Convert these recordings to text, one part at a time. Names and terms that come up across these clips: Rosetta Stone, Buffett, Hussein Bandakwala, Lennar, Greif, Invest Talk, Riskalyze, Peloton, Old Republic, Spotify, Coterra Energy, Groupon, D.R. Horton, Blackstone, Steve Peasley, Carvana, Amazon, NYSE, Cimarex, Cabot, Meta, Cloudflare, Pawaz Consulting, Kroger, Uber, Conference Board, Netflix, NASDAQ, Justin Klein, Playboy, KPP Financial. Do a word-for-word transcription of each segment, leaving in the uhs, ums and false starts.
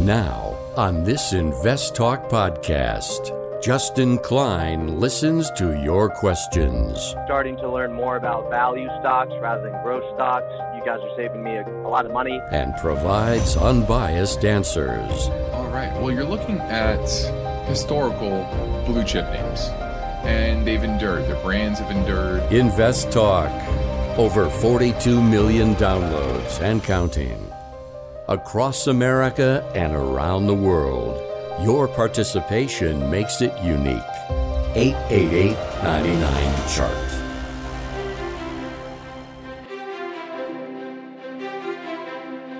Now, on this Invest Talk podcast, Justin Klein listens to your questions. Starting to learn more about value stocks rather than growth stocks. You guys are saving me a, a lot of money. And provides unbiased answers. All right. Well, you're looking at historical blue chip names, and they've endured. Their brands have endured. Invest Talk. Over forty-two million downloads and counting. Across America and around the world. Your participation makes it unique. eight eight eight, nine nine, C H A R T.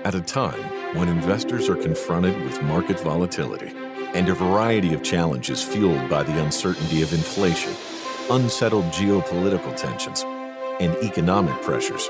At a time when investors are confronted with market volatility and a variety of challenges fueled by the uncertainty of inflation, unsettled geopolitical tensions, and economic pressures,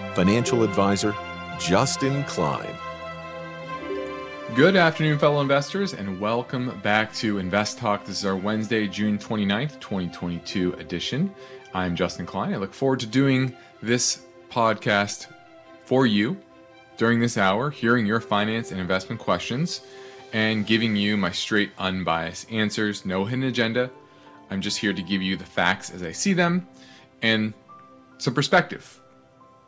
Financial Advisor, Justin Klein. Good afternoon, fellow investors, and welcome back to Invest Talk. This is our Wednesday, June twenty-ninth, twenty twenty-two edition. I'm Justin Klein. I look forward to doing this podcast for you during this hour, hearing your finance and investment questions, and giving you my straight, unbiased answers. No hidden agenda. I'm just here to give you the facts as I see them and some perspective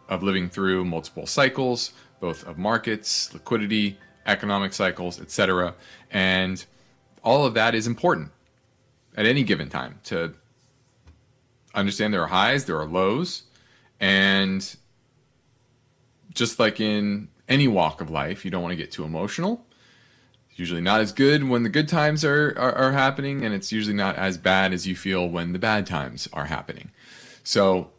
of living through multiple cycles, both of markets, liquidity, economic cycles, et cetera. And all of that is important at any given time to understand there are highs, there are lows. And just like in any walk of life, you don't want to get too emotional. It's usually not as good when the good times are, are, are happening, and it's usually not as bad as you feel when the bad times are happening. So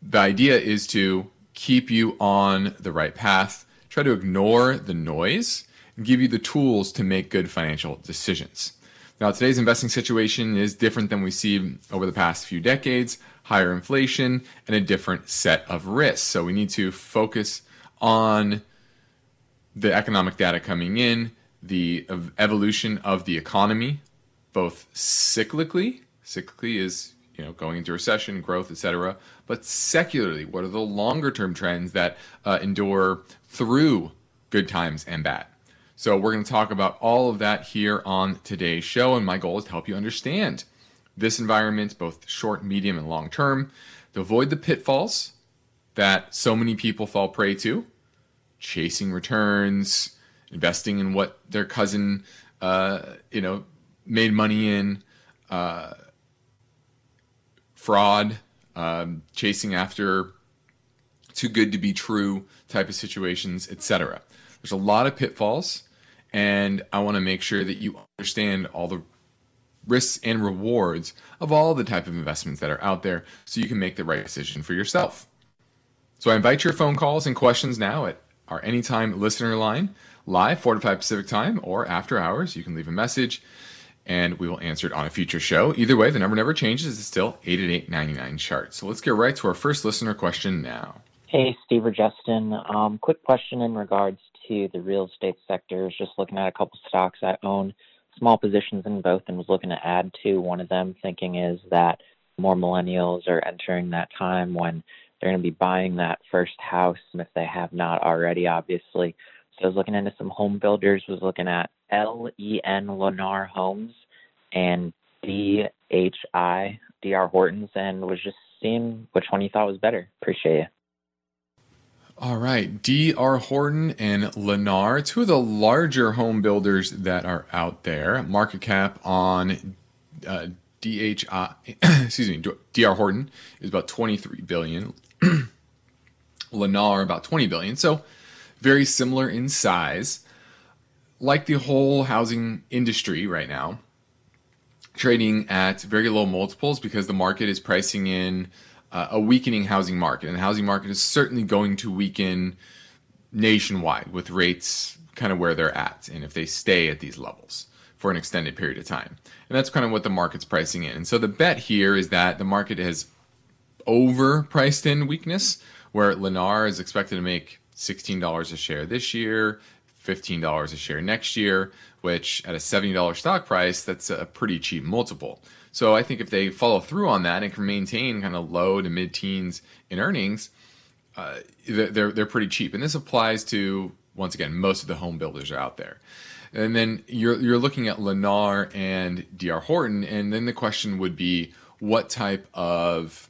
the idea is to keep you on the right path. Try to ignore the noise and give you the tools to make good financial decisions. Now, today's investing situation is different than we see over the past few decades, higher inflation and a different set of risks. So we need to focus on the economic data coming in, the evolution of the economy, both cyclically, cyclically is, you know, going into recession, growth, et cetera. But secularly, what are the longer term trends that uh, endure through good times and bad? So we're going to talk about all of that here on today's show. And my goal is to help you understand this environment, both short, medium, and long term, to avoid the pitfalls that so many people fall prey to, chasing returns, investing in what their cousin, uh, you know, made money in, uh, fraud, um, chasing after too good to be true type of situations, et cetera. There's a lot of pitfalls, and I want to make sure that you understand all the risks and rewards of all the type of investments that are out there so you can make the right decision for yourself. So I invite your phone calls and questions now at our anytime listener line, live four to five Pacific time or after hours. You can leave a message, and we will answer it on a future show. Either way, the number never changes. It's still eight eight eight, nine nine, C H A R T. So let's get right to our first listener question now. Hey, Steve or Justin. Um, quick question in regards to the real estate sector. Just looking at a couple stocks I own, small positions in both, and was looking to add to one of them, thinking is that more millennials are entering that time when they're going to be buying that first house, and if they have not already, obviously. So I was looking into some home builders, was looking at L E N, Lennar Homes, and D H I, D R. Hortons, and was just seeing which one you thought was better. Appreciate you. All right. D R. Horton and Lennar, two of the larger home builders that are out there. Market cap on uh, D H I, excuse me, D R. Horton is about twenty-three billion dollars. Lennar about twenty billion dollars. So very similar in size. Like the whole housing industry right now, trading at very low multiples because the market is pricing in uh, a weakening housing market. And the housing market is certainly going to weaken nationwide with rates kind of where they're at and if they stay at these levels for an extended period of time. And that's kind of what the market's pricing in. And so the bet here is that the market has overpriced in weakness, where Lennar is expected to make sixteen dollars a share this year, fifteen dollars a share next year, which at a seventy dollars stock price, that's a pretty cheap multiple. So I think if they follow through on that and can maintain kind of low to mid-teens in earnings, uh, they're they're pretty cheap. And this applies to, once again, most of the home builders are out there. And then you're you're looking at Lennar and D R. Horton, and then the question would be, what type of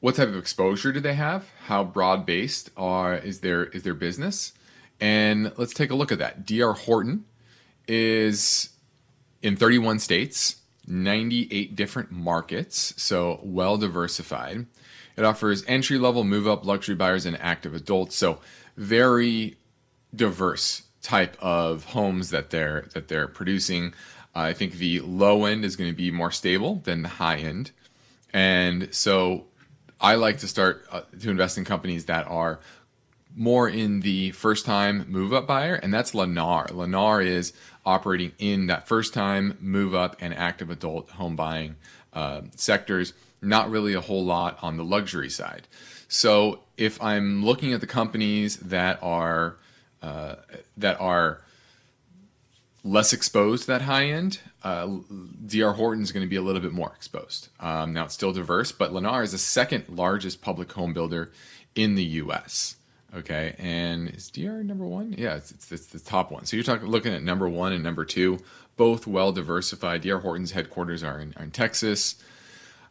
what type of exposure do they have? How broad based are is their is their business? And let's take a look at that. D R. Horton is in thirty-one states, ninety-eight different markets, so well diversified. It offers entry level, move up, luxury buyers, and active adults. So very diverse type of homes that they're that they're producing. Uh, I think the low end is going to be more stable than the high end, and so I like to start uh, to invest in companies that are more in the first-time move-up buyer, and that's Lennar. Lennar is operating in that first-time move-up and active adult home buying uh, sectors, not really a whole lot on the luxury side. So if I'm looking at the companies that are uh, that are less exposed to that high end, uh, D R. Horton is going to be a little bit more exposed. Um, now, it's still diverse, but Lennar is the second largest public home builder in the U S, okay, and is D R number one? Yeah, it's, it's, it's the top one. So you're talking looking at number one and number two, both well diversified. D R. Horton's headquarters are in, are in Texas.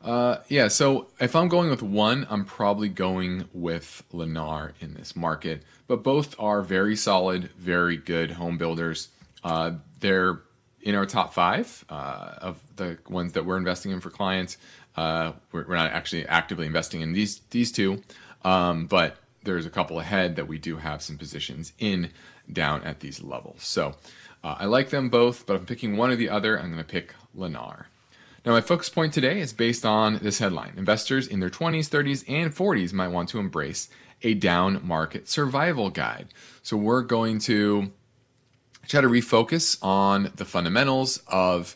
Uh, yeah, so if I'm going with one, I'm probably going with Lennar in this market. But both are very solid, very good home builders. Uh, they're in our top five uh, of the ones that we're investing in for clients. Uh, we're, we're not actually actively investing in these these two, um, but there's a couple ahead that we do have some positions in down at these levels. So uh, I like them both, but if I'm picking one or the other, I'm going to pick Lennar. Now, my focus point today is based on this headline. Investors in their twenties, thirties, and forties might want to embrace a down market survival guide. So we're going to try to refocus on the fundamentals of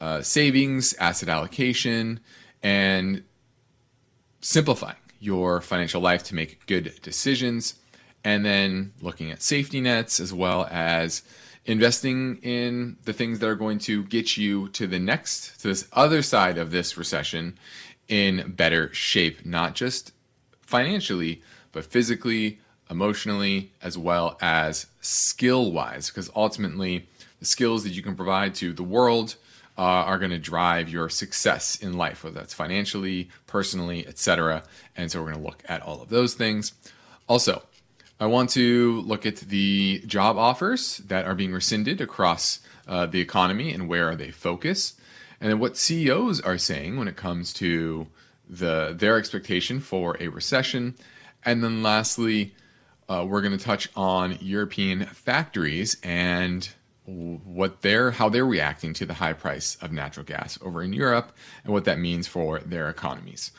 uh, savings, asset allocation, and simplifying your financial life to make good decisions, and then looking at safety nets as well as investing in the things that are going to get you to the next, to this other side of this recession in better shape, not just financially, but physically, emotionally, as well as skill-wise, because ultimately the skills that you can provide to the world Uh, are going to drive your success in life, whether that's financially, personally, et cetera. And so we're going to look at all of those things. Also, I want to look at the job offers that are being rescinded across uh, the economy and where are they focused, and then what C E Os are saying when it comes to the their expectation for a recession. And then lastly, uh, we're going to touch on European factories and what they're how they're reacting to the high price of natural gas over in Europe and what that means for their economies.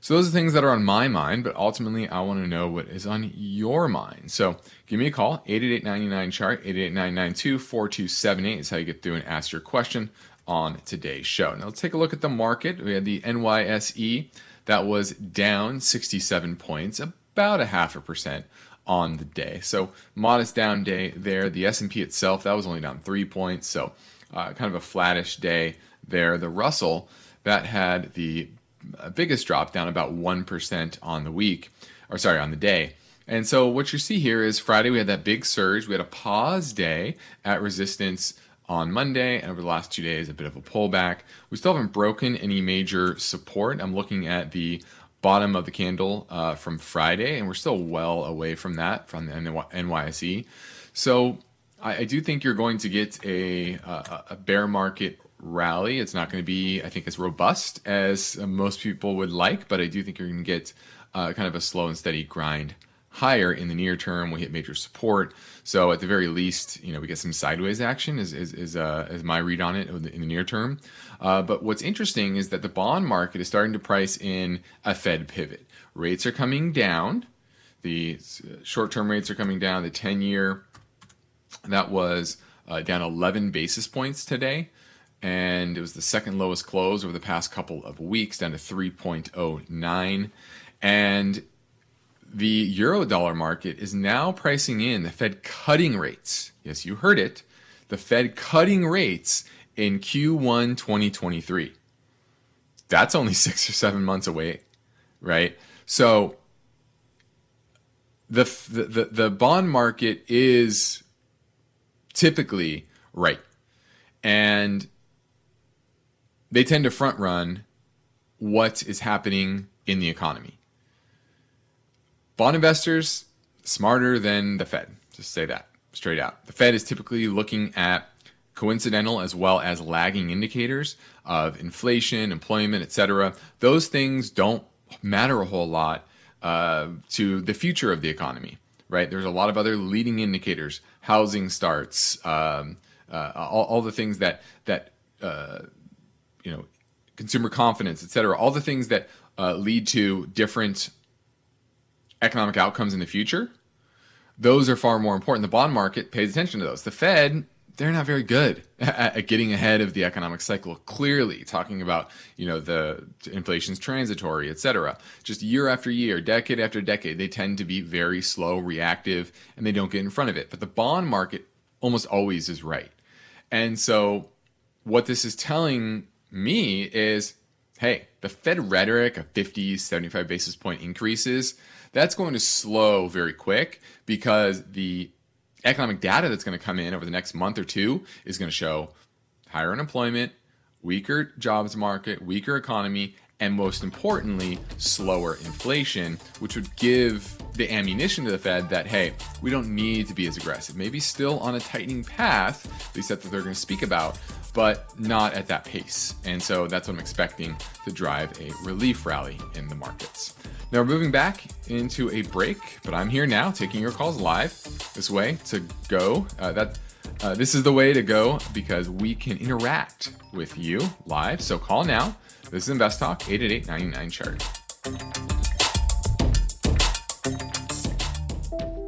So those are things that are on my mind, but ultimately I want to know what is on your mind. So give me a call, eight eight eight, nine nine, C H A R T, eight eight eight, nine nine two, four two seven eight is how you get through and ask your question on today's show. Now let's take a look at the market. We had the N Y S E that was down sixty-seven points, about a half a percent on the day. So modest down day there. The S and P itself, that was only down three points. So uh, kind of a flattish day there. The Russell, that had the biggest drop down about one percent on the week, or sorry, on the day. And so what you see here is Friday, we had that big surge. We had a pause day at resistance on Monday, and over the last two days, a bit of a pullback. We still haven't broken any major support. I'm looking at the bottom of the candle uh, from Friday, and we're still well away from that, from the N Y S E. So I, I do think you're going to get a, a, a bear market rally. It's not going to be, I think, as robust as most people would like, but I do think you're going to get uh, kind of a slow and steady grind higher in the near term. We hit major support. So at the very least, you know, we get some sideways action is is, is, uh, is my read on it in the near term. Uh, but what's interesting is that the bond market is starting to price in a Fed pivot. Rates are coming down. The short-term rates are coming down. The ten-year That was uh, down eleven basis points today, and it was the second lowest close over the past couple of weeks, down to three point oh nine. And the euro-dollar market is now pricing in the Fed cutting rates. Yes, you heard it. The Fed cutting rates in Q one twenty twenty-three. That's only six or seven months away, right? So the the the bond market is typically right, and they tend to front run what is happening in the economy. Bond investors smarter than the Fed. Just say that straight out. The Fed is typically looking at coincidental as well as lagging indicators of inflation, employment, et cetera. Those things don't matter a whole lot uh, to the future of the economy, right? There's a lot of other leading indicators, housing starts, um, uh, all, all the things that that uh, you know, consumer confidence, et cetera. All the things that uh, lead to different economic outcomes in the future. Those are far more important. The bond market pays attention to those. The Fed, they're not very good at getting ahead of the economic cycle. Clearly, talking about, you know, the inflation's transitory, et cetera. Just year after year, decade after decade, they tend to be very slow, reactive, and they don't get in front of it. But the bond market almost always is right. And so what this is telling me is, hey, the Fed rhetoric of fifty, seventy-five basis point increases, that's going to slow very quick because the economic data that's going to come in over the next month or two is going to show higher unemployment, weaker jobs market, weaker economy, and most importantly, slower inflation, which would give the ammunition to the Fed that, hey, we don't need to be as aggressive. Maybe still on a tightening path, at least that's what they're going to speak about, but not at that pace. And so that's what I'm expecting to drive a relief rally in the markets. Now we're moving back into a break, but I'm here now taking your calls live. This way to go. Uh, that uh, this is the way to go because we can interact with you live. So call now. This is Invest Talk, eight eight eight, nine nine, C H A R T.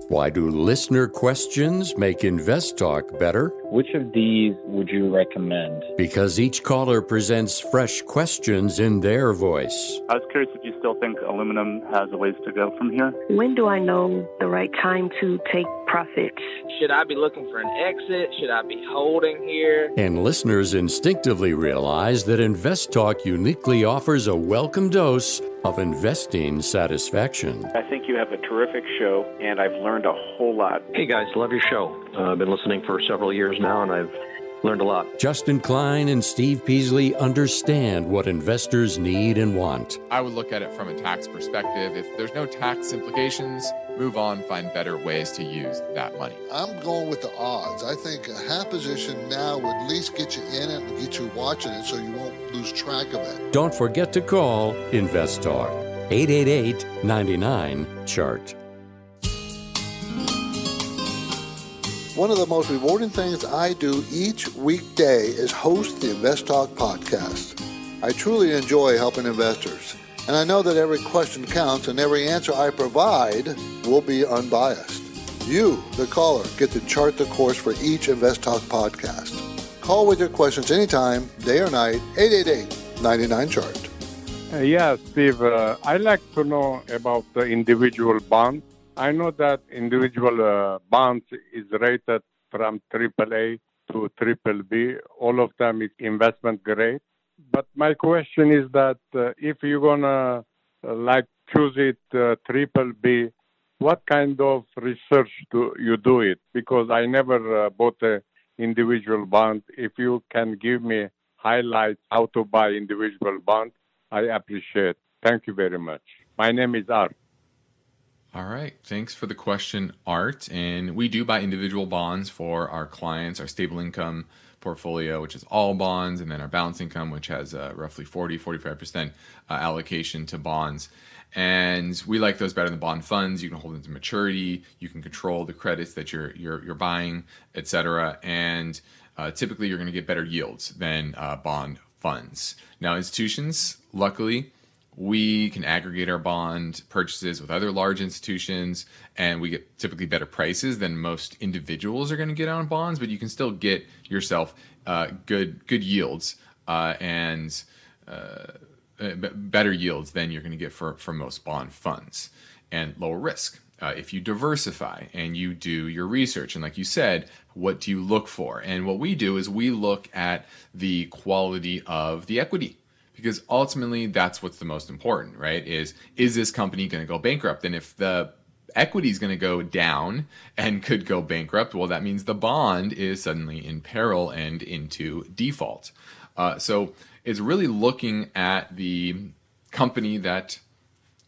Why do listener questions make Invest Talk better? Which of these would you recommend? Because each caller presents fresh questions in their voice. I was curious if you still think aluminum has a ways to go from here. When do I know the right time to take profits? Should I be looking for an exit? Should I be holding here? And listeners instinctively realize that Invest Talk uniquely offers a welcome dose of investing satisfaction. I think you have a terrific show, and I've learned a whole lot. Hey guys, love your show. Uh, I've been listening for several years now, and I've learned a lot. Justin Klein and Steve Peasley understand what investors need and want. I would look at it from a tax perspective. If there's no tax implications, move on, find better ways to use that money. I'm going with the odds. I think a half position now would at least get you in it and get you watching it so you won't lose track of it. Don't forget to call Invest Talk, eight eight eight, nine nine, C H A R T. One of the most rewarding things I do each weekday is host the Invest Talk podcast. I truly enjoy helping investors, and I know that every question counts and every answer I provide will be unbiased. You, the caller, get to chart the course for each Invest Talk podcast. Call with your questions anytime, day or night, eight eight eight, nine nine, C H A R T. Uh, yeah, Steve, uh, I'd like to know about the individual bonds. I know that individual uh, bonds is rated from triple A to triple B. All of them is investment grade. But my question is that uh, if you're going to uh, like choose it uh, triple B, what kind of research do you do it? Because I never uh, bought an individual bond. If you can give me highlights how to buy individual bonds, I appreciate. Thank you very much. My name is Art. All right. Thanks for the question, Art. And we do buy individual bonds for our clients, our stable income portfolio, which is all bonds, and then our balanced income, which has uh, roughly forty, forty-five percent uh, allocation to bonds. And we like those better than bond funds. You can hold them to maturity. You can control the credits that you're you're, you're buying, et cetera. And uh, typically, you're going to get better yields than uh, bond funds. Now, institutions, luckily, we can aggregate our bond purchases with other large institutions, and we get typically better prices than most individuals are going to get on bonds, but you can still get yourself uh, good good yields uh, and uh, better yields than you're going to get for, for most bond funds, and lower risk. Uh, if you diversify and you do your research, and like you said, what do you look for? And what we do is we look at the quality of the equity, because ultimately that's what's the most important, right? Is is this company going to go bankrupt? And if the equity is going to go down and could go bankrupt, well, that means the bond is suddenly in peril and into default. Uh, so it's really looking at the company that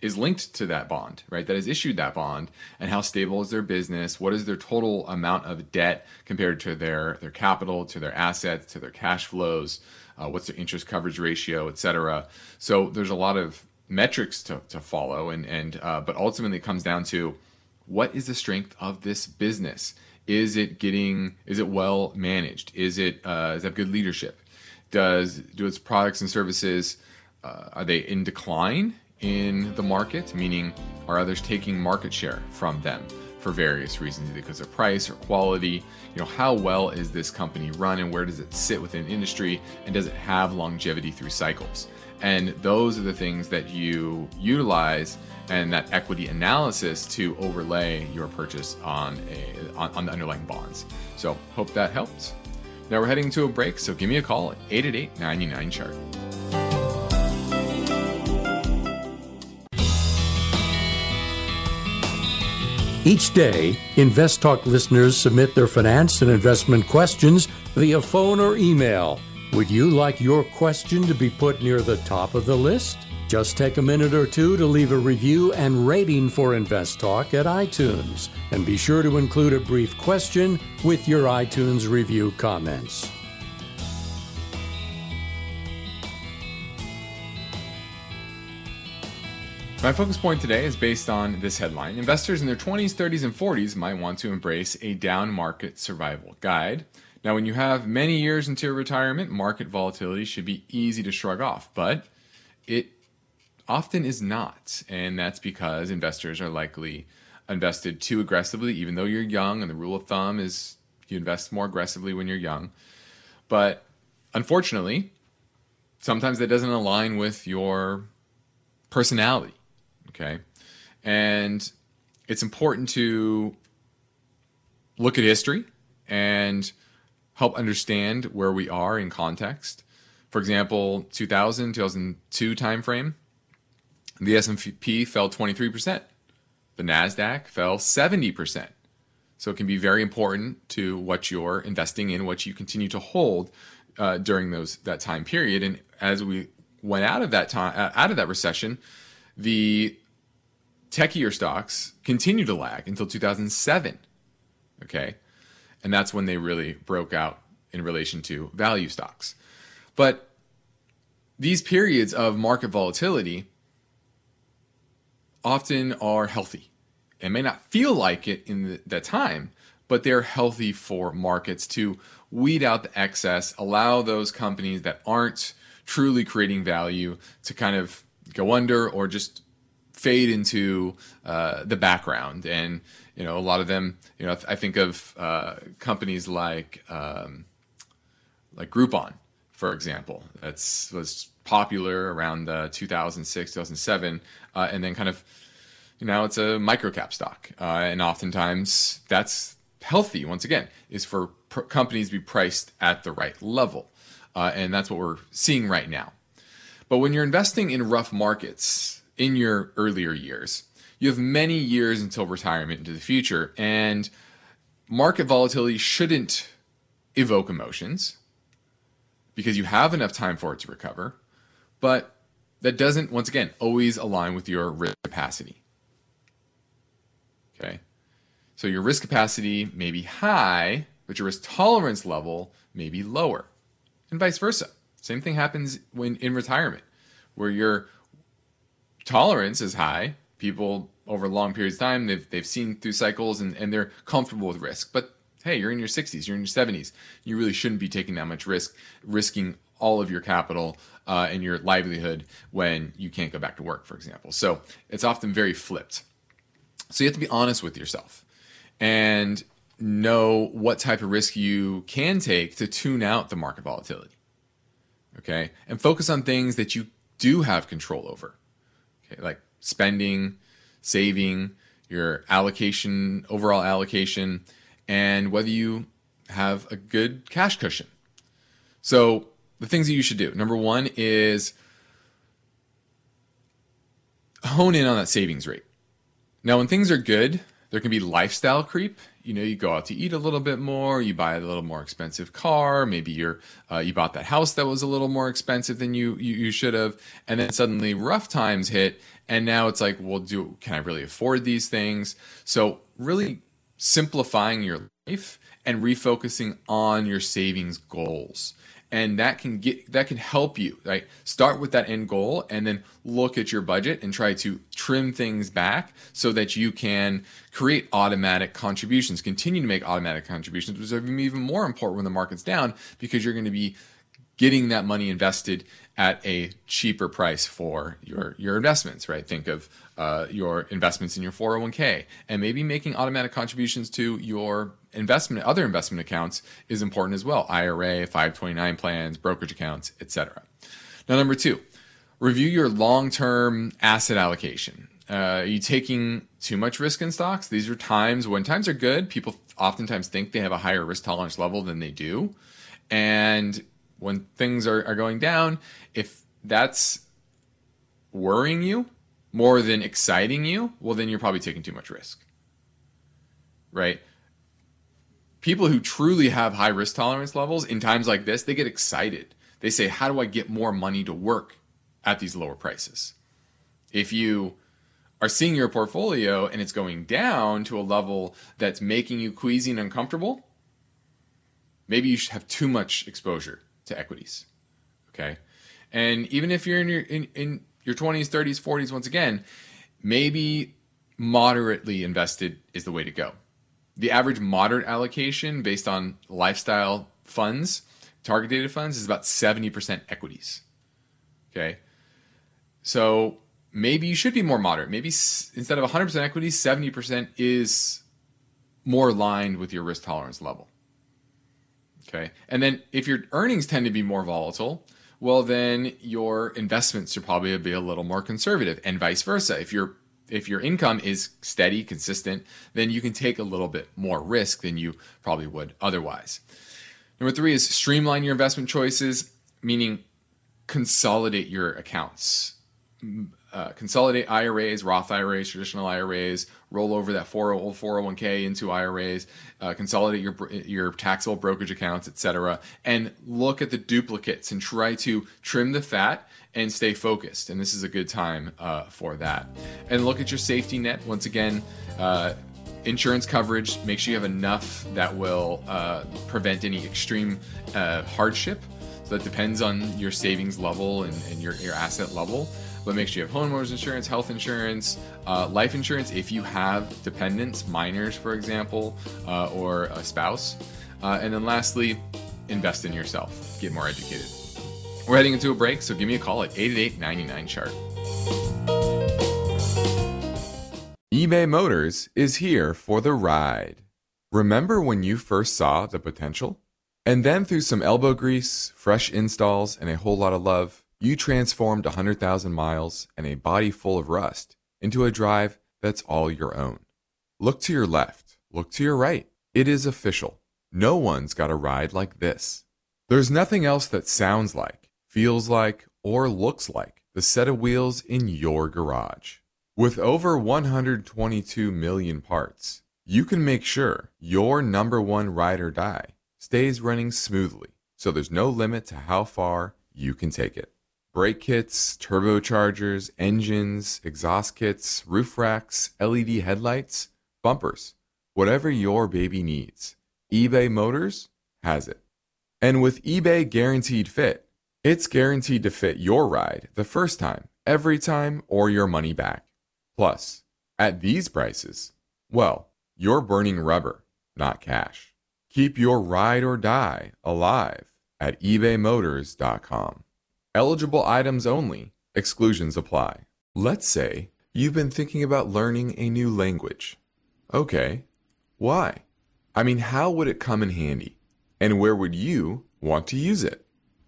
is linked to that bond, right? That has issued that bond, and how stable is their business? What is their total amount of debt compared to their, their capital, to their assets, to their cash flows? Uh, what's their interest coverage ratio, et cetera? So there's a lot of metrics to, to follow, and and uh, but ultimately it comes down to what is the strength of this business? Is it getting? Is it well managed? Is it? Uh, does it have good leadership? Does do its products and services? Uh, are they in decline in the market, meaning are others taking market share from them for various reasons, because of price or quality? You know, how well is this company run, and where does it sit within industry, and does it have longevity through cycles? And those are the things that you utilize, and that equity analysis to overlay your purchase on a on, on the underlying bonds. So hope that helps. Now we're heading to a break, so give me a call at eight eight eight, nine nine, chart. Each day, Invest Talk listeners submit their finance and investment questions via phone or email. Would you like your question to be put near the top of the list? Just take a minute or two to leave a review and rating for Invest Talk at iTunes, and be sure to include a brief question with your iTunes review comments. My focus point today is based on this headline. Investors in their twenties, thirties, and forties might want to embrace a down market survival guide. Now, when you have many years into your retirement, market volatility should be easy to shrug off, but it often is not. And that's because investors are likely invested too aggressively, even though you're young. And the rule of thumb is you invest more aggressively when you're young. But unfortunately, sometimes that doesn't align with your personality. Okay. And it's important to look at history and help understand where we are in context. For example, two thousand, two thousand two timeframe, the S and P fell twenty-three percent. The NASDAQ fell seventy percent. So it can be very important to what you're investing in, what you continue to hold uh, during those that time period. And as we went out of that time, uh, out of that recession, the techier stocks continued to lag until two thousand seven, okay? And that's when they really broke out in relation to value stocks. But these periods of market volatility often are healthy. It may not feel like it in the, the time, but they're healthy for markets to weed out the excess, allow those companies that aren't truly creating value to kind of go under or just fade into uh, the background. And, you know, a lot of them, you know, I think of uh, companies like um, like Groupon, for example. That's was popular around uh, two thousand six, two thousand seven, uh, and then kind of, you know, it's a microcap stock. Uh, and oftentimes that's healthy, once again, is for pr- companies to be priced at the right level. Uh, and that's what we're seeing right now. But when you're investing in rough markets in your earlier years, you have many years until retirement into the future, and market volatility shouldn't evoke emotions because you have enough time for it to recover. But that doesn't, once again, always align with your risk capacity. Okay. So your risk capacity may be high, but your risk tolerance level may be lower, and vice versa. Same thing happens when in retirement, where your tolerance is high. People over long periods of time, they've they've seen through cycles, and, and they're comfortable with risk. But hey, you're in your sixties, you're in your seventies. You really shouldn't be taking that much risk, risking all of your capital uh, and your livelihood when you can't go back to work, for example. So it's often very flipped. So you have to be honest with yourself and know what type of risk you can take to tune out the market volatility, okay? And focus on things that you do have control over, okay? Like spending, saving, your allocation, overall allocation, and whether you have a good cash cushion. So the things that you should do. Number one is hone in on that savings rate. Now, when things are good, there can be lifestyle creep. You know, you go out to eat a little bit more, you buy a little more expensive car, maybe you're uh, you bought that house that was a little more expensive than you, you you should have, and then suddenly rough times hit, and now it's like, well, do can I really afford these things? So really simplifying your life and refocusing on your savings goals, and that can get that can help you. Right, start with that end goal, and then look at your budget and try to trim things back so that you can create automatic contributions. Continue to make automatic contributions, which are even more important when the market's down because you're going to be getting that money invested at a cheaper price for your your investments. Right, think of uh, your investments in your four oh one k, and maybe making automatic contributions to your investment, other investment accounts is important as well. I R A, five twenty-nine plans, brokerage accounts, et cetera. Now, number two, review your long-term asset allocation. Uh, are you taking too much risk in stocks? These are times when times are good. People oftentimes think they have a higher risk tolerance level than they do. And when things are, are going down, if that's worrying you more than exciting you, well, then you're probably taking too much risk, right? People who truly have high risk tolerance levels in times like this, they get excited. They say, how do I get more money to work at these lower prices? If you are seeing your portfolio and it's going down to a level that's making you queasy and uncomfortable, maybe you should have too much exposure to equities, okay? And even if you're in your in, in your twenties, thirties, forties, once again, maybe moderately invested is the way to go. The average moderate allocation based on lifestyle funds, target date funds, is about seventy percent equities, okay? So maybe you should be more moderate. Maybe instead of one hundred percent equities, seventy percent is more aligned with your risk tolerance level, okay? And then if your earnings tend to be more volatile, well, then your investments should probably be a little more conservative, and vice versa. If you're If your income is steady, consistent, then you can take a little bit more risk than you probably would otherwise. Number three is streamline your investment choices, meaning consolidate your accounts. Uh, consolidate I R As, Roth I R As, traditional I R As, roll over that old four oh one k into I R As, uh, consolidate your your taxable brokerage accounts, et cetera, and look at the duplicates and try to trim the fat and stay focused. And this is a good time uh, for that. And look at your safety net. Once again, uh, insurance coverage. Make sure you have enough that will uh, prevent any extreme uh, hardship. So that depends on your savings level and, and your, your asset level. But make sure you have homeowners insurance, health insurance, uh, life insurance if you have dependents, minors, for example, uh, or a spouse. Uh, and then lastly, invest in yourself. Get more educated. We're heading into a break, so give me a call at eight eight eight, nine nine, C H A R T. eBay Motors is here for the ride. Remember when you first saw the potential? And then through some elbow grease, fresh installs, and a whole lot of love, you transformed one hundred thousand miles and a body full of rust into a drive that's all your own. Look to your left. Look to your right. It is official. No one's got a ride like this. There's nothing else that sounds like, feels like, or looks like the set of wheels in your garage. With over one hundred twenty-two million parts, you can make sure your number one ride or die stays running smoothly, so there's no limit to how far you can take it. Brake kits, turbochargers, engines, exhaust kits, roof racks, L E D headlights, bumpers, whatever your baby needs, eBay Motors has it. And with eBay Guaranteed Fit, it's guaranteed to fit your ride the first time, every time, or your money back. Plus, at these prices, well, you're burning rubber, not cash. Keep your ride or die alive at ebay motors dot com. Eligible items only. Exclusions apply. Let's say you've been thinking about learning a new language. Okay, why? I mean, how would it come in handy? And where would you want to use it?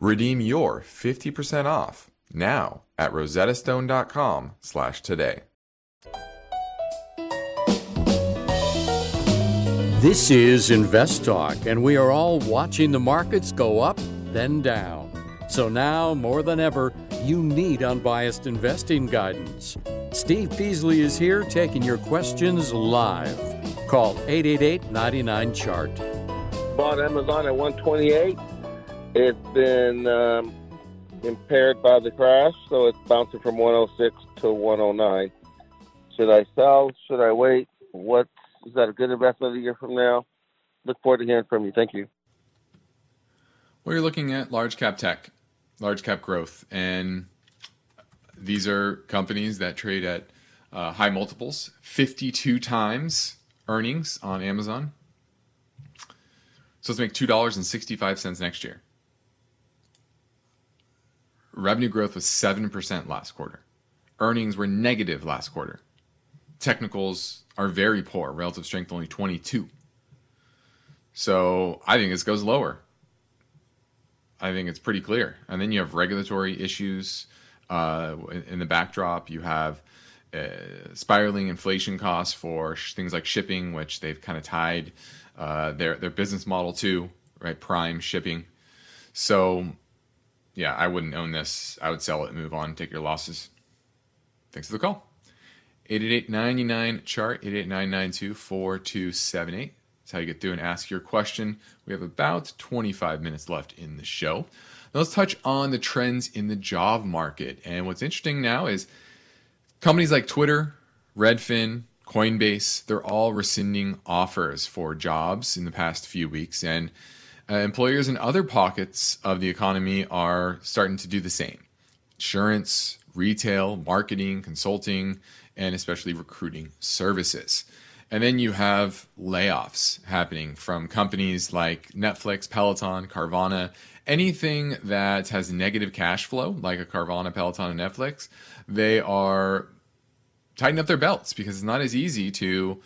Redeem your fifty percent off now at rosetta stone dot com slash today. This is Invest Talk, and we are all watching the markets go up, then down. So now, more than ever, you need unbiased investing guidance. Steve Peasley is here taking your questions live. Call eight eight eight, nine nine, chart. Bought Amazon at one twenty-eight. It's been um, impaired by the crash, so it's bouncing from one oh six to one oh nine. Should I sell? Should I wait? What? Is that a good investment a year from now? Look forward to hearing from you. Thank you. Well, you're looking at large cap tech, large cap growth. And these are companies that trade at uh, high multiples, fifty-two times earnings on Amazon. So let's make two dollars and sixty-five cents next year. Revenue growth was seven percent last quarter. Earnings were negative last quarter. Technicals are very poor. Relative strength only twenty-two. So I think this goes lower. I think it's pretty clear. And then you have regulatory issues uh, in the backdrop. You have uh, spiraling inflation costs for sh- things like shipping, which they've kind of tied uh, their their business model to, right? Prime shipping. So yeah, I wouldn't own this. I would sell it and move on. Take your losses. Thanks for the call. eight eight eight, nine nine, chart, eight eight eight, nine nine two, four two seven eight. That's how you get through and ask your question. We have about twenty-five minutes left in the show. Now let's touch on the trends in the job market. And what's interesting now is companies like Twitter, Redfin, Coinbase, they're all rescinding offers for jobs in the past few weeks. And uh, employers in other pockets of the economy are starting to do the same. Insurance, retail, marketing, consulting, and especially recruiting services. And then you have layoffs happening from companies like Netflix, Peloton, Carvana, anything that has negative cash flow, like a Carvana, Peloton, and Netflix. They are tightening up their belts because it's not as easy to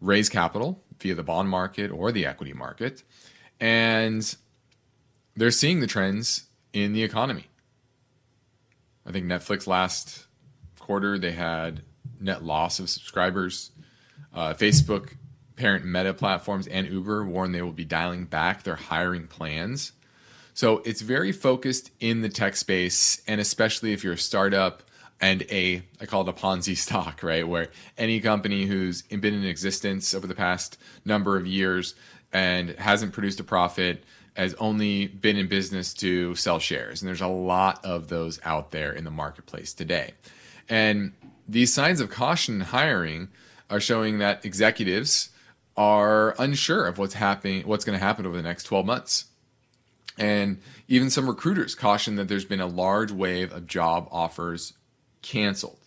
raise capital via the bond market or the equity market. And they're seeing the trends in the economy. I think Netflix last quarter, they had net loss of subscribers. Uh, Facebook, parent Meta platforms, and Uber warn they will be dialing back their hiring plans. So it's very focused in the tech space, and especially if you're a startup and a, I call it a Ponzi stock, right? Where any company who's been in existence over the past number of years and hasn't produced a profit has only been in business to sell shares. And there's a lot of those out there in the marketplace today. And these signs of caution in hiring are showing that executives are unsure of what's happening, what's going to happen over the next twelve months. And even some recruiters caution that there's been a large wave of job offers canceled.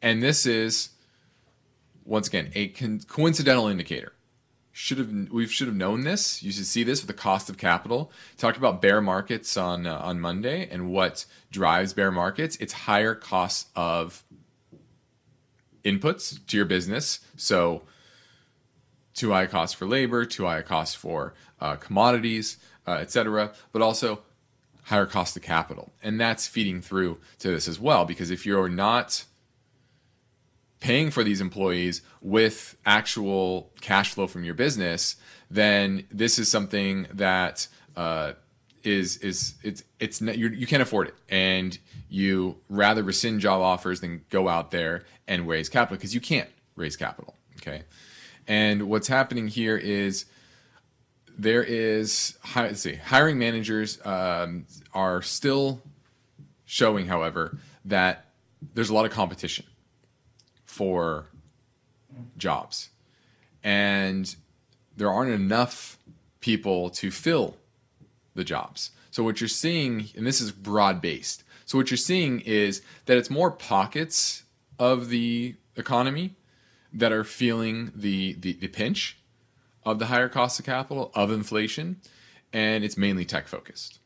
And this is, once again, a con- coincidental indicator. Should have we should have known this. You should see this with the cost of capital. Talked about bear markets on uh, on Monday and what drives bear markets. It's higher costs of inputs to your business. So too high a cost for labor, too high a cost for uh, commodities, uh, et cetera, but also higher cost of capital. And that's feeding through to this as well, because if you're not paying for these employees with actual cash flow from your business, then this is something that uh, is is it's it's not, you're, you can't afford it, and you rather rescind job offers than go out there and raise capital, because you can't raise capital. Okay, and what's happening here is there is let's see, hiring managers um, are still showing, however, that there's a lot of competition for jobs, and there aren't enough people to fill the jobs. So what you're seeing, and this is broad based, so what you're seeing is that it's more pockets of the economy that are feeling the, the, the pinch of the higher cost of capital, of inflation, and it's mainly tech focused.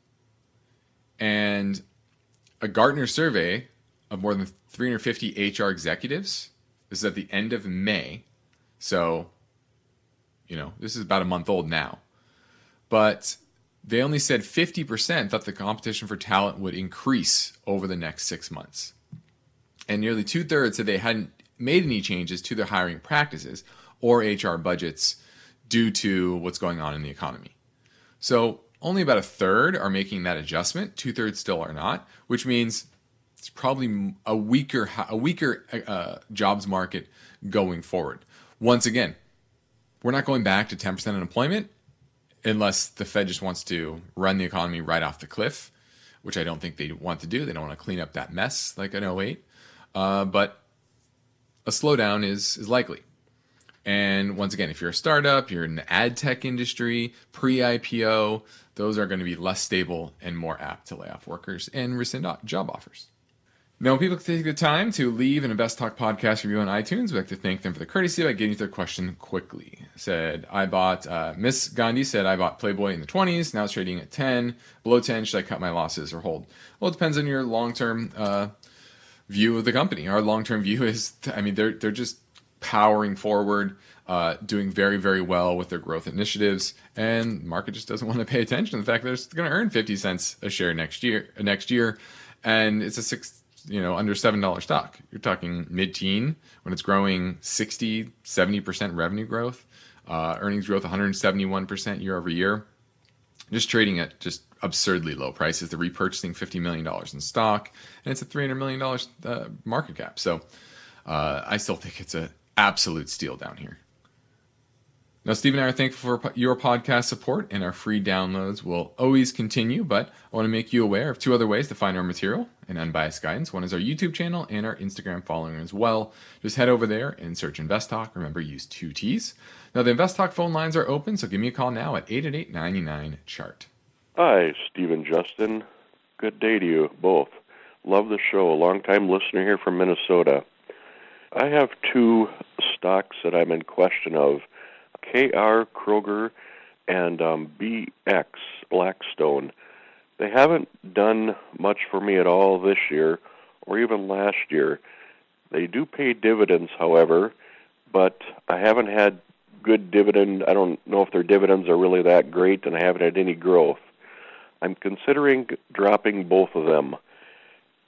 And a Gartner survey of more than three hundred fifty H R executives, this is at the end of May, so, you know, this is about a month old now. But they only said fifty percent thought the competition for talent would increase over the next six months. And nearly two-thirds said they hadn't made any changes to their hiring practices or H R budgets due to what's going on in the economy. So only about a third are making that adjustment. Two-thirds still are not, which means it's probably a weaker a weaker uh, jobs market going forward. Once again, we're not going back to ten percent unemployment unless the Fed just wants to run the economy right off the cliff, which I don't think they want to do. They don't want to clean up that mess like in oh eight. Uh, but a slowdown is is likely. And once again, if you're a startup, you're in the ad tech industry, pre-I P O, those are going to be less stable and more apt to lay off workers and rescind job offers. Now, when people take the time to leave an Invest Talk podcast review on iTunes, we'd like to thank them for the courtesy by getting to their question quickly. Said, I bought, uh, Miss Gandhi said, I bought Playboy in the twenties. Now it's trading at ten. Below ten, should I cut my losses or hold? Well, it depends on your long-term uh, view of the company. Our long-term view is, I mean, they're they're just powering forward, uh, doing very, very well with their growth initiatives. And the market just doesn't want to pay attention to the fact that they're going to earn fifty cents a share next year. Next year, and it's a six... you know, under seven dollars stock. You're talking mid-teen when it's growing sixty, seventy percent revenue growth, uh, earnings growth one hundred seventy-one percent year over year. Just trading at just absurdly low prices. They're repurchasing fifty million dollars in stock, and it's a three hundred million dollars uh, market cap. So uh, I still think it's an absolute steal down here. Now, Steve and I are thankful for your podcast support, and our free downloads will always continue, but I want to make you aware of two other ways to find our material and unbiased guidance. One is our YouTube channel and our Instagram following as well. Just head over there and search Invest Talk. Remember, use two T's. Now, the Invest Talk phone lines are open, so give me a call now at eight eight eight, nine nine, C H A R T. Hi, Steve and Justin. Good day to you both. Love the show. A long-time listener here from Minnesota. I have two stocks that I'm in question of. K R, Kroger, and um, B X, Blackstone. They haven't done much for me at all this year or even last year. They do pay dividends, however, but I haven't had good dividend. I don't know if their dividends are really that great, and I haven't had any growth. I'm considering dropping both of them,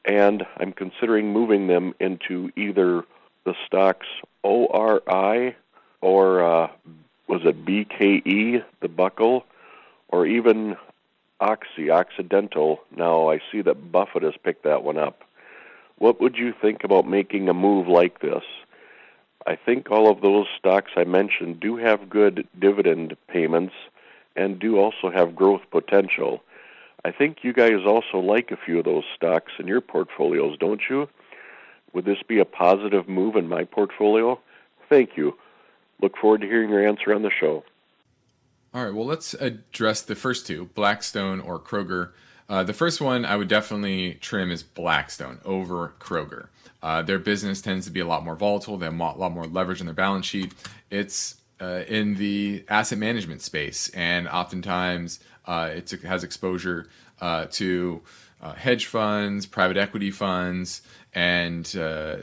and I'm considering moving them into either the stocks O R I or uh, was it B K E, the Buckle, or even Oxy, Occidental. Now, I see that Buffett has picked that one up. What would you think about making a move like this? I think all of those stocks I mentioned do have good dividend payments and do also have growth potential. I think you guys also like a few of those stocks in your portfolios, don't you? Would this be a positive move in my portfolio? Thank you. Look forward to hearing your answer on the show. All right, well, let's address the first two, Blackstone or Kroger. Uh, the first one I would definitely trim is Blackstone over Kroger. Uh, their business tends to be a lot more volatile. They have a lot more leverage on their balance sheet. It's uh, in the asset management space, and oftentimes uh, it's, it has exposure uh, to uh, hedge funds, private equity funds, and uh,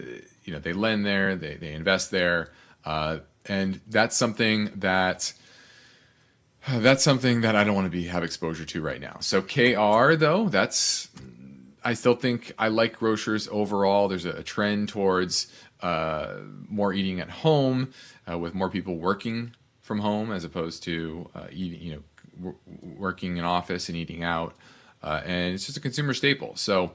you know they lend there, they they invest there, uh, and that's something that. That's something that I don't want to be have exposure to right now. So K R, though, that's I still think I like grocers overall. There's a, a trend towards uh, more eating at home uh, with more people working from home as opposed to uh, eating, you know, w- working in office and eating out. Uh, and it's just a consumer staple. So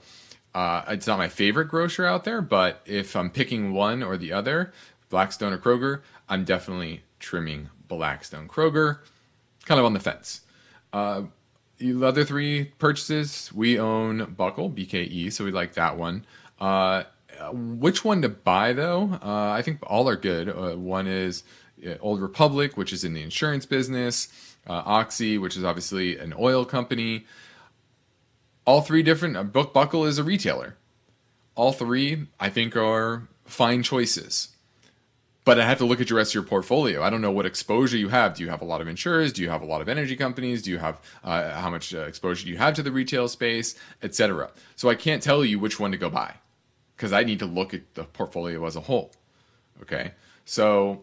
uh, it's not my favorite grocer out there, but if I'm picking one or the other, Blackstone or Kroger, I'm definitely trimming Blackstone. Kroger, kind of on the fence. Uh, the other three purchases, we own Buckle, B K E, so we like that one. Uh, which one to buy, though? Uh, I think all are good. Uh, one is Old Republic, which is in the insurance business. Uh, Oxy, which is obviously an oil company. All three different. Uh, Buckle is a retailer. All three, I think, are fine choices. But I have to look at your rest of your portfolio. I don't know what exposure you have. Do you have a lot of insurers? Do you have a lot of energy companies? Do you have uh, how much uh, exposure do you have to the retail space, et cetera? So I can't tell you which one to go buy because I need to look at the portfolio as a whole. Okay. So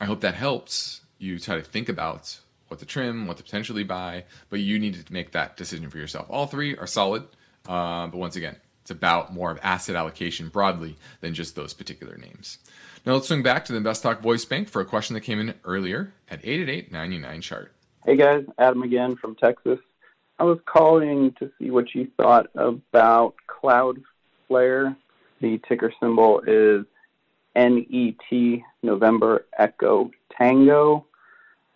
I hope that helps you try to think about what to trim, what to potentially buy, but you need to make that decision for yourself. All three are solid. Uh, but once again, it's about more of asset allocation broadly than just those particular names. Now let's swing back to the Invest Talk voice bank for a question that came in earlier at eight eight eight, nine nine, C H A R T. Hey guys, Adam again from Texas. I was calling to see what you thought about Cloudflare. The ticker symbol is N E T, November Echo Tango.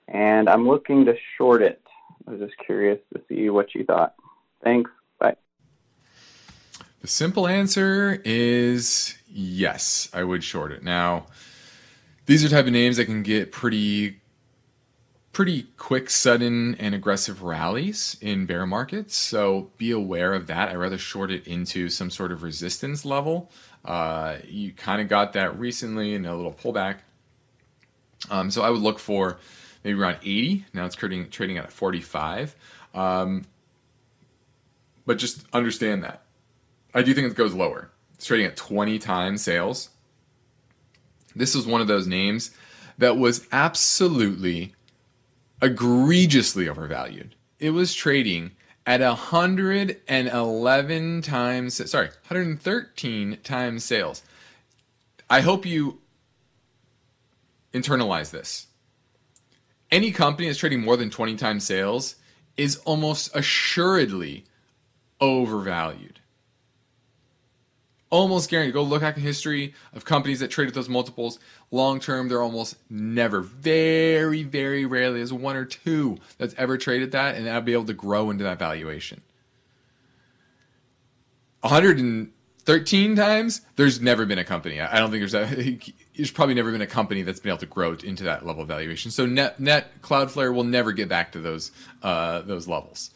And I'm looking to short it. I was just curious to see what you thought. Thanks. The simple answer is yes, I would short it. Now, these are type of names that can get pretty, pretty quick, sudden, and aggressive rallies in bear markets. So be aware of that. I'd rather short it into some sort of resistance level. Uh, you kind of got that recently in a little pullback. Um, so I would look for maybe around eighty. Now it's trading, trading at forty-five. Um, but just understand that. I do think it goes lower. It's trading at twenty times sales. This was one of those names that was absolutely egregiously overvalued. It was trading at one hundred eleven times, sorry, one hundred thirteen times sales. I hope you internalize this. Any company that's trading more than twenty times sales is almost assuredly overvalued. Almost guaranteed. Go look at the history of companies that trade at those multiples. Long term, they're almost never, very, very rarely, there's one or two that's ever traded that, and that'll be able to grow into that valuation. one hundred thirteen times, there's never been a company. I don't think there's that. There's probably never been a company that's been able to grow into that level of valuation. So net, net Cloudflare will never get back to those uh, those levels.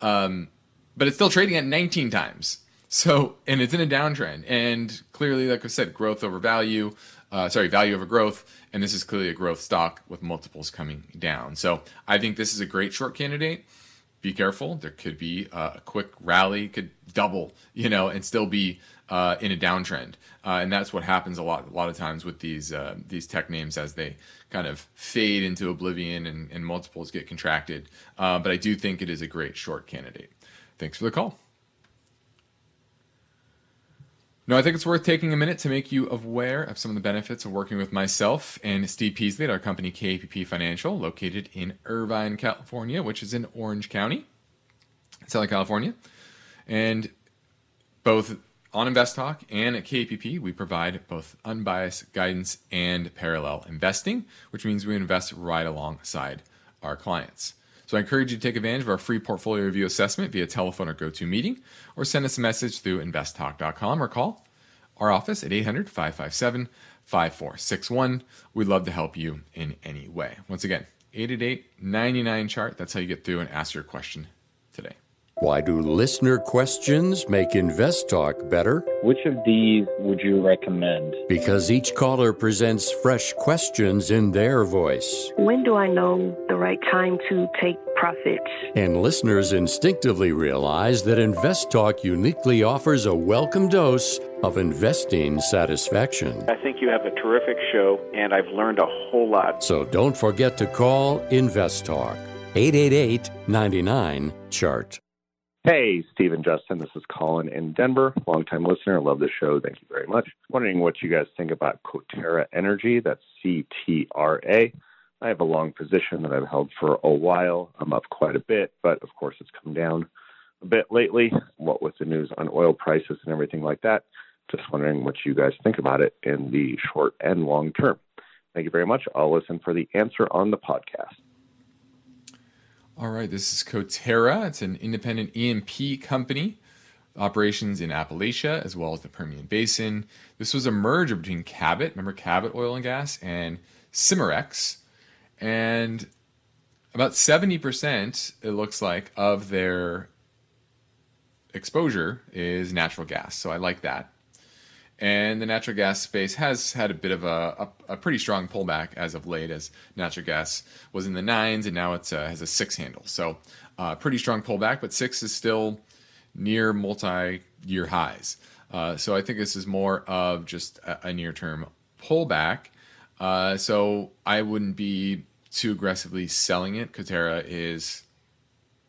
Um, but it's still trading at nineteen times. So, and it's in a downtrend, and clearly, like I said, growth over value, uh, sorry, value over growth, and this is clearly a growth stock with multiples coming down. So I think this is a great short candidate. Be careful. There could be a quick rally, could double, you know, and still be uh, in a downtrend. Uh, and that's what happens a lot, a lot of times with these uh, these tech names as they kind of fade into oblivion and, and multiples get contracted. Uh, but I do think it is a great short candidate. Thanks for the call. No, I think it's worth taking a minute to make you aware of some of the benefits of working with myself and Steve Peasley at our company K P P Financial, located in Irvine, California, which is in Orange County, Southern California. And both on InvestTalk and at K P P, we provide both unbiased guidance and parallel investing, which means we invest right alongside our clients. So I encourage you to take advantage of our free portfolio review assessment via telephone or GoToMeeting, or send us a message through invest talk dot com or call our office at eight hundred, five five seven, five four six one. We'd love to help you in any way. Once again, eight eight eight, nine nine chart. That's how you get through and ask your question today. Why do listener questions make Invest Talk better? Which of these would you recommend? Because each caller presents fresh questions in their voice. When do I know the right time to take profits? And listeners instinctively realize that Invest Talk uniquely offers a welcome dose of investing satisfaction. I think you have a terrific show, and I've learned a whole lot. So don't forget to call Invest Talk, eight eight eight, nine nine, chart. Hey, Steve and Justin, this is Colin in Denver, longtime listener. Love the show. Thank you very much. Wondering what you guys think about Coterra Energy. That's C T R A. I have a long position that I've held for a while. I'm up quite a bit, but of course it's come down a bit lately, what with the news on oil prices and everything like that. Just wondering what you guys think about it in the short and long term. Thank you very much. I'll listen for the answer on the podcast. All right, this is Coterra. It's an independent E and P company, operations in Appalachia as well as the Permian Basin. This was a merger between Cabot, remember Cabot Oil and Gas, and Cimarex. And about seventy percent, it looks like, of their exposure is natural gas. So I like that. And the natural gas space has had a bit of a, a, a pretty strong pullback as of late, as natural gas was in the nines and now it has a six handle. So uh, pretty strong pullback, but six is still near multi-year highs. Uh, so I think this is more of just a, a near-term pullback. Uh, so I wouldn't be too aggressively selling it. Coterra is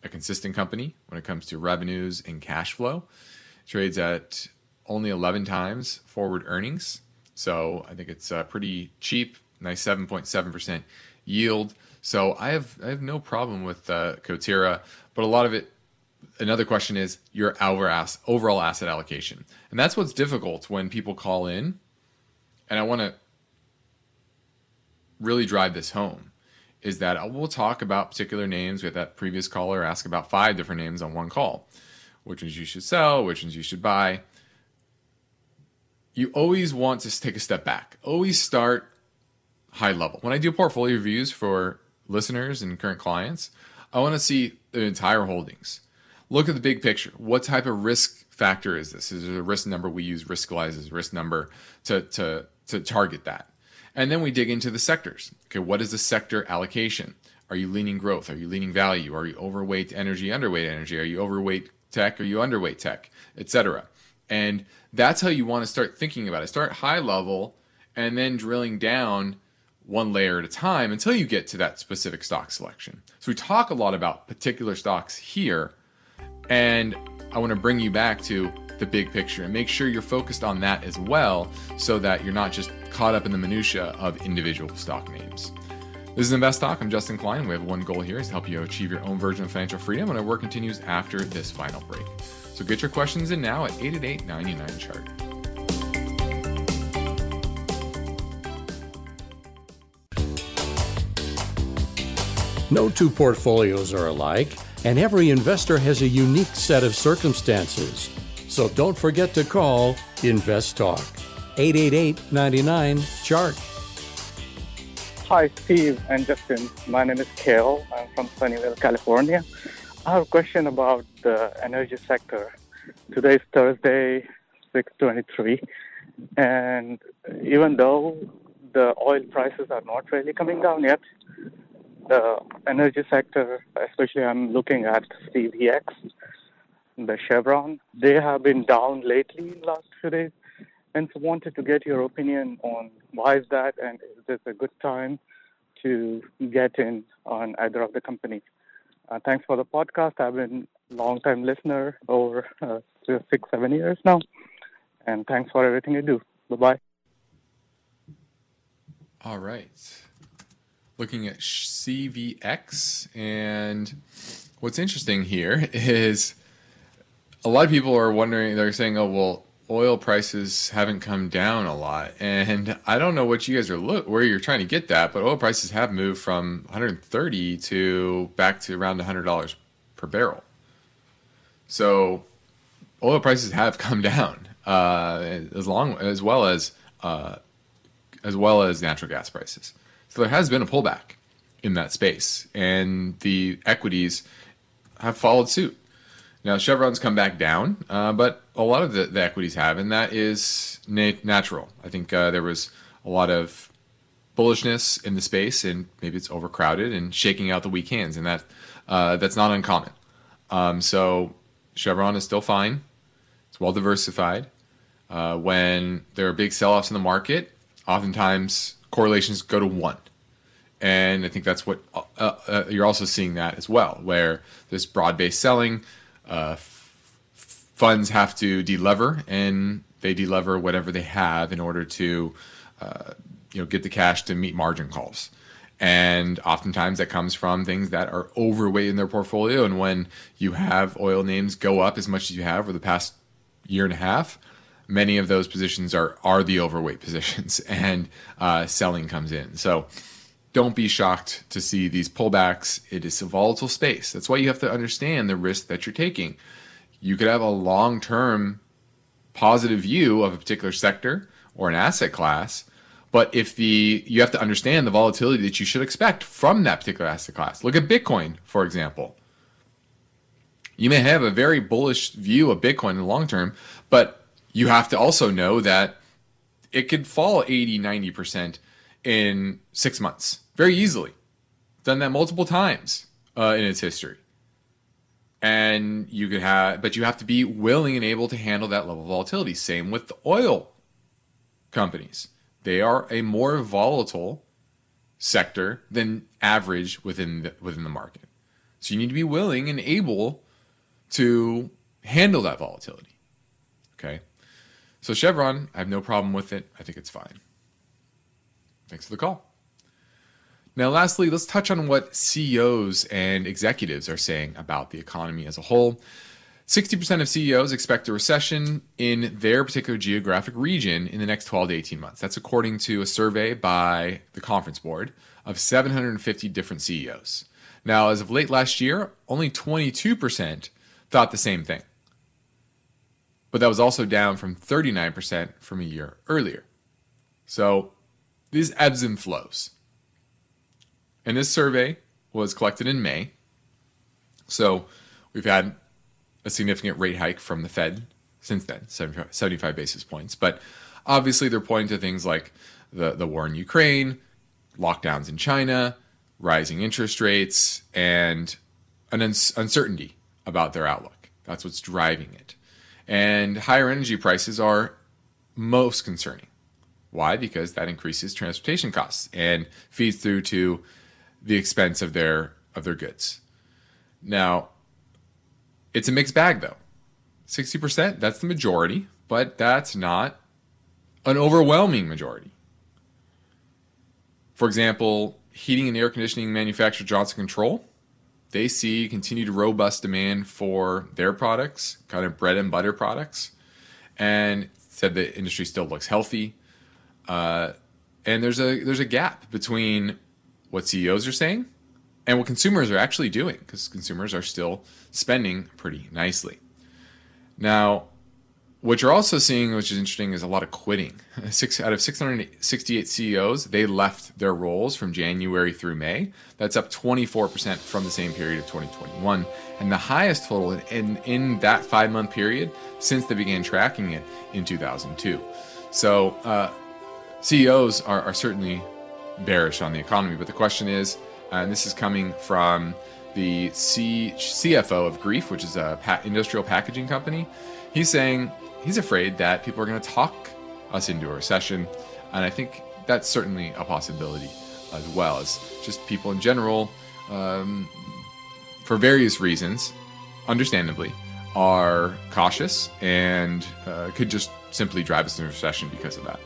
a consistent company when it comes to revenues and cash flow. Trades at only eleven times forward earnings. So I think it's uh, pretty cheap, nice seven point seven percent yield. So I have I have no problem with uh, Coterra, but a lot of it, another question is your overall asset allocation. And that's what's difficult when people call in, and I want to really drive this home, is that we'll talk about particular names. We had that previous caller ask about five different names on one call, which ones you should sell, which ones you should buy. You always want to take a step back. Always start high level. When I do portfolio reviews for listeners and current clients, I want to see the entire holdings. Look at the big picture. What type of risk factor is this? Is there a risk number? We use Riskalyze as a risk number to, to, to target that. And then we dig into the sectors. Okay, what is the sector allocation? Are you leaning growth? Are you leaning value? Are you overweight energy, underweight energy? Are you overweight tech? Are you underweight tech? Et cetera. And that's how you want to start thinking about it. Start high level and then drilling down one layer at a time until you get to that specific stock selection. So we talk a lot about particular stocks here, and I want to bring you back to the big picture and make sure you're focused on that as well, so that you're not just caught up in the minutia of individual stock names. This is Invest Talk. I'm Justin Klein. We have one goal here is to help you achieve your own version of financial freedom, and our work continues after this final break. So get your questions in now at eight eight eight, nine nine, chart. No two portfolios are alike, and every investor has a unique set of circumstances. So don't forget to call Invest Talk, eight eight eight, nine nine, chart. Hi, Steve and Justin. My name is Kale. I'm from Sunnyvale, California. I have a question about the energy sector. Today is Thursday, six twenty-three, and even though the oil prices are not really coming down yet, the energy sector, especially I'm looking at C V X, the Chevron, they have been down lately in the last few days, and so wanted to get your opinion on why is that, and is this a good time to get in on either of the companies? Uh, thanks for the podcast. I've been a long-time listener over uh, six, seven years now. And thanks for everything you do. Bye-bye. All right. Looking at C V X. And what's interesting here is a lot of people are wondering, they're saying, oh, well, oil prices haven't come down a lot. And I don't know what you guys are look where you're trying to get that, but oil prices have moved from one hundred thirty to back to around one hundred dollars per barrel. So oil prices have come down uh, as long as well as uh, as well as natural gas prices. So there has been a pullback. in that space, and the equities have followed suit. Now, Chevron's come back down, uh, but a lot of the, the equities have, and that is na- natural. I think uh, there was a lot of bullishness in the space, and maybe it's overcrowded and shaking out the weak hands, and that uh, that's not uncommon. Um, so Chevron is still fine. It's well diversified. Uh, when there are big sell-offs in the market, oftentimes correlations go to one. And I think that's what uh, uh, you're also seeing that as well, where there's broad-based selling. Uh, f- funds have to delever, and they delever whatever they have in order to, uh, you know, get the cash to meet margin calls. And oftentimes that comes from things that are overweight in their portfolio. And when you have oil names go up as much as you have over the past year and a half, many of those positions are are the overweight positions, and uh, selling comes in. So don't be shocked to see these pullbacks. It is a volatile space. That's why you have to understand the risk that you're taking. You could have a long-term positive view of a particular sector or an asset class, but if the you have to understand the volatility that you should expect from that particular asset class. Look at Bitcoin, for example. You may have a very bullish view of Bitcoin in the long term, but you have to also know that it could fall eighty, ninety percent in six months very easily. Done that multiple times uh, in its history. And you could have, but you have to be willing and able to handle that level of volatility. Same with the oil companies. They are a more volatile sector than average within the, within the market. So you need to be willing and able to handle that volatility. Okay. So Chevron, I have no problem with it. I think it's fine. Thanks for the call. Now, lastly, let's touch on what C E Os and executives are saying about the economy as a whole. sixty percent of C E Os expect a recession in their particular geographic region in the next twelve to eighteen months. That's according to a survey by the Conference Board of seven hundred fifty different C E Os. Now, as of late last year, only twenty-two percent thought the same thing. But that was also down from thirty-nine percent from a year earlier. So these ebbs and flows. And this survey was collected in May. So we've had a significant rate hike from the Fed since then, seventy-five basis points. But obviously they're pointing to things like the, the war in Ukraine, lockdowns in China, rising interest rates, and an uns- uncertainty about their outlook. That's what's driving it. And higher energy prices are most concerning. Why? Because that increases transportation costs and feeds through to the expense of their of their goods. Now, it's a mixed bag, though. sixty percent, that's the majority, but that's not an overwhelming majority. For example, heating and air conditioning manufacturer Johnson Controls, they see continued robust demand for their products, kind of bread and butter products, and said the industry still looks healthy. Uh, and there's a there's a gap between what C E Os are saying and what consumers are actually doing, because consumers are still spending pretty nicely. Now, what you're also seeing, which is interesting, is a lot of quitting. Six out of six hundred sixty-eight C E Os, they left their roles from January through May. That's up twenty-four percent from the same period of twenty twenty-one, and the highest total in, in, in that five-month period since they began tracking it in two thousand two. So, uh, C E Os are, are certainly bearish on the economy, but the question is, and this is coming from the C- CFO of Greif, which is a pa- industrial packaging company. He's saying he's afraid that people are going to talk us into a recession, and I think that's certainly a possibility as well. As just people in general, um, for various reasons, understandably, are cautious and uh, could just simply drive us into a recession because of that.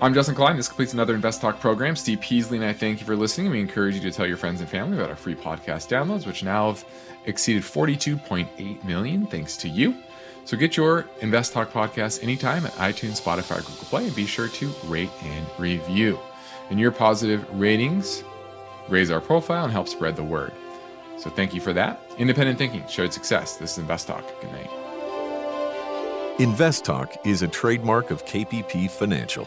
I'm Justin Klein. This completes another Invest Talk program. Steve Peasley and I thank you for listening. We encourage you to tell your friends and family about our free podcast downloads, which now have exceeded forty-two point eight million, thanks to you. So get your Invest Talk podcast anytime at iTunes, Spotify, or Google Play, and be sure to rate and review. And your positive ratings raise our profile and help spread the word. So thank you for that. Independent thinking, shared success. This is Invest Talk. Good night. Invest Talk is a trademark of K P P Financial.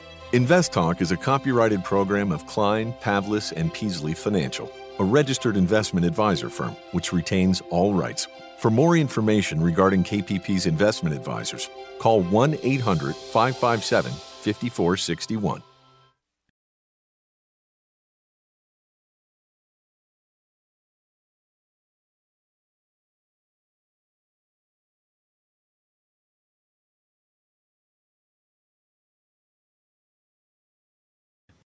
Invest Talk is a copyrighted program of Klein, Pavlis, and Peasley Financial, a registered investment advisor firm which retains all rights. For more information regarding K P P's investment advisors, call one eight hundred five five seven five four six one.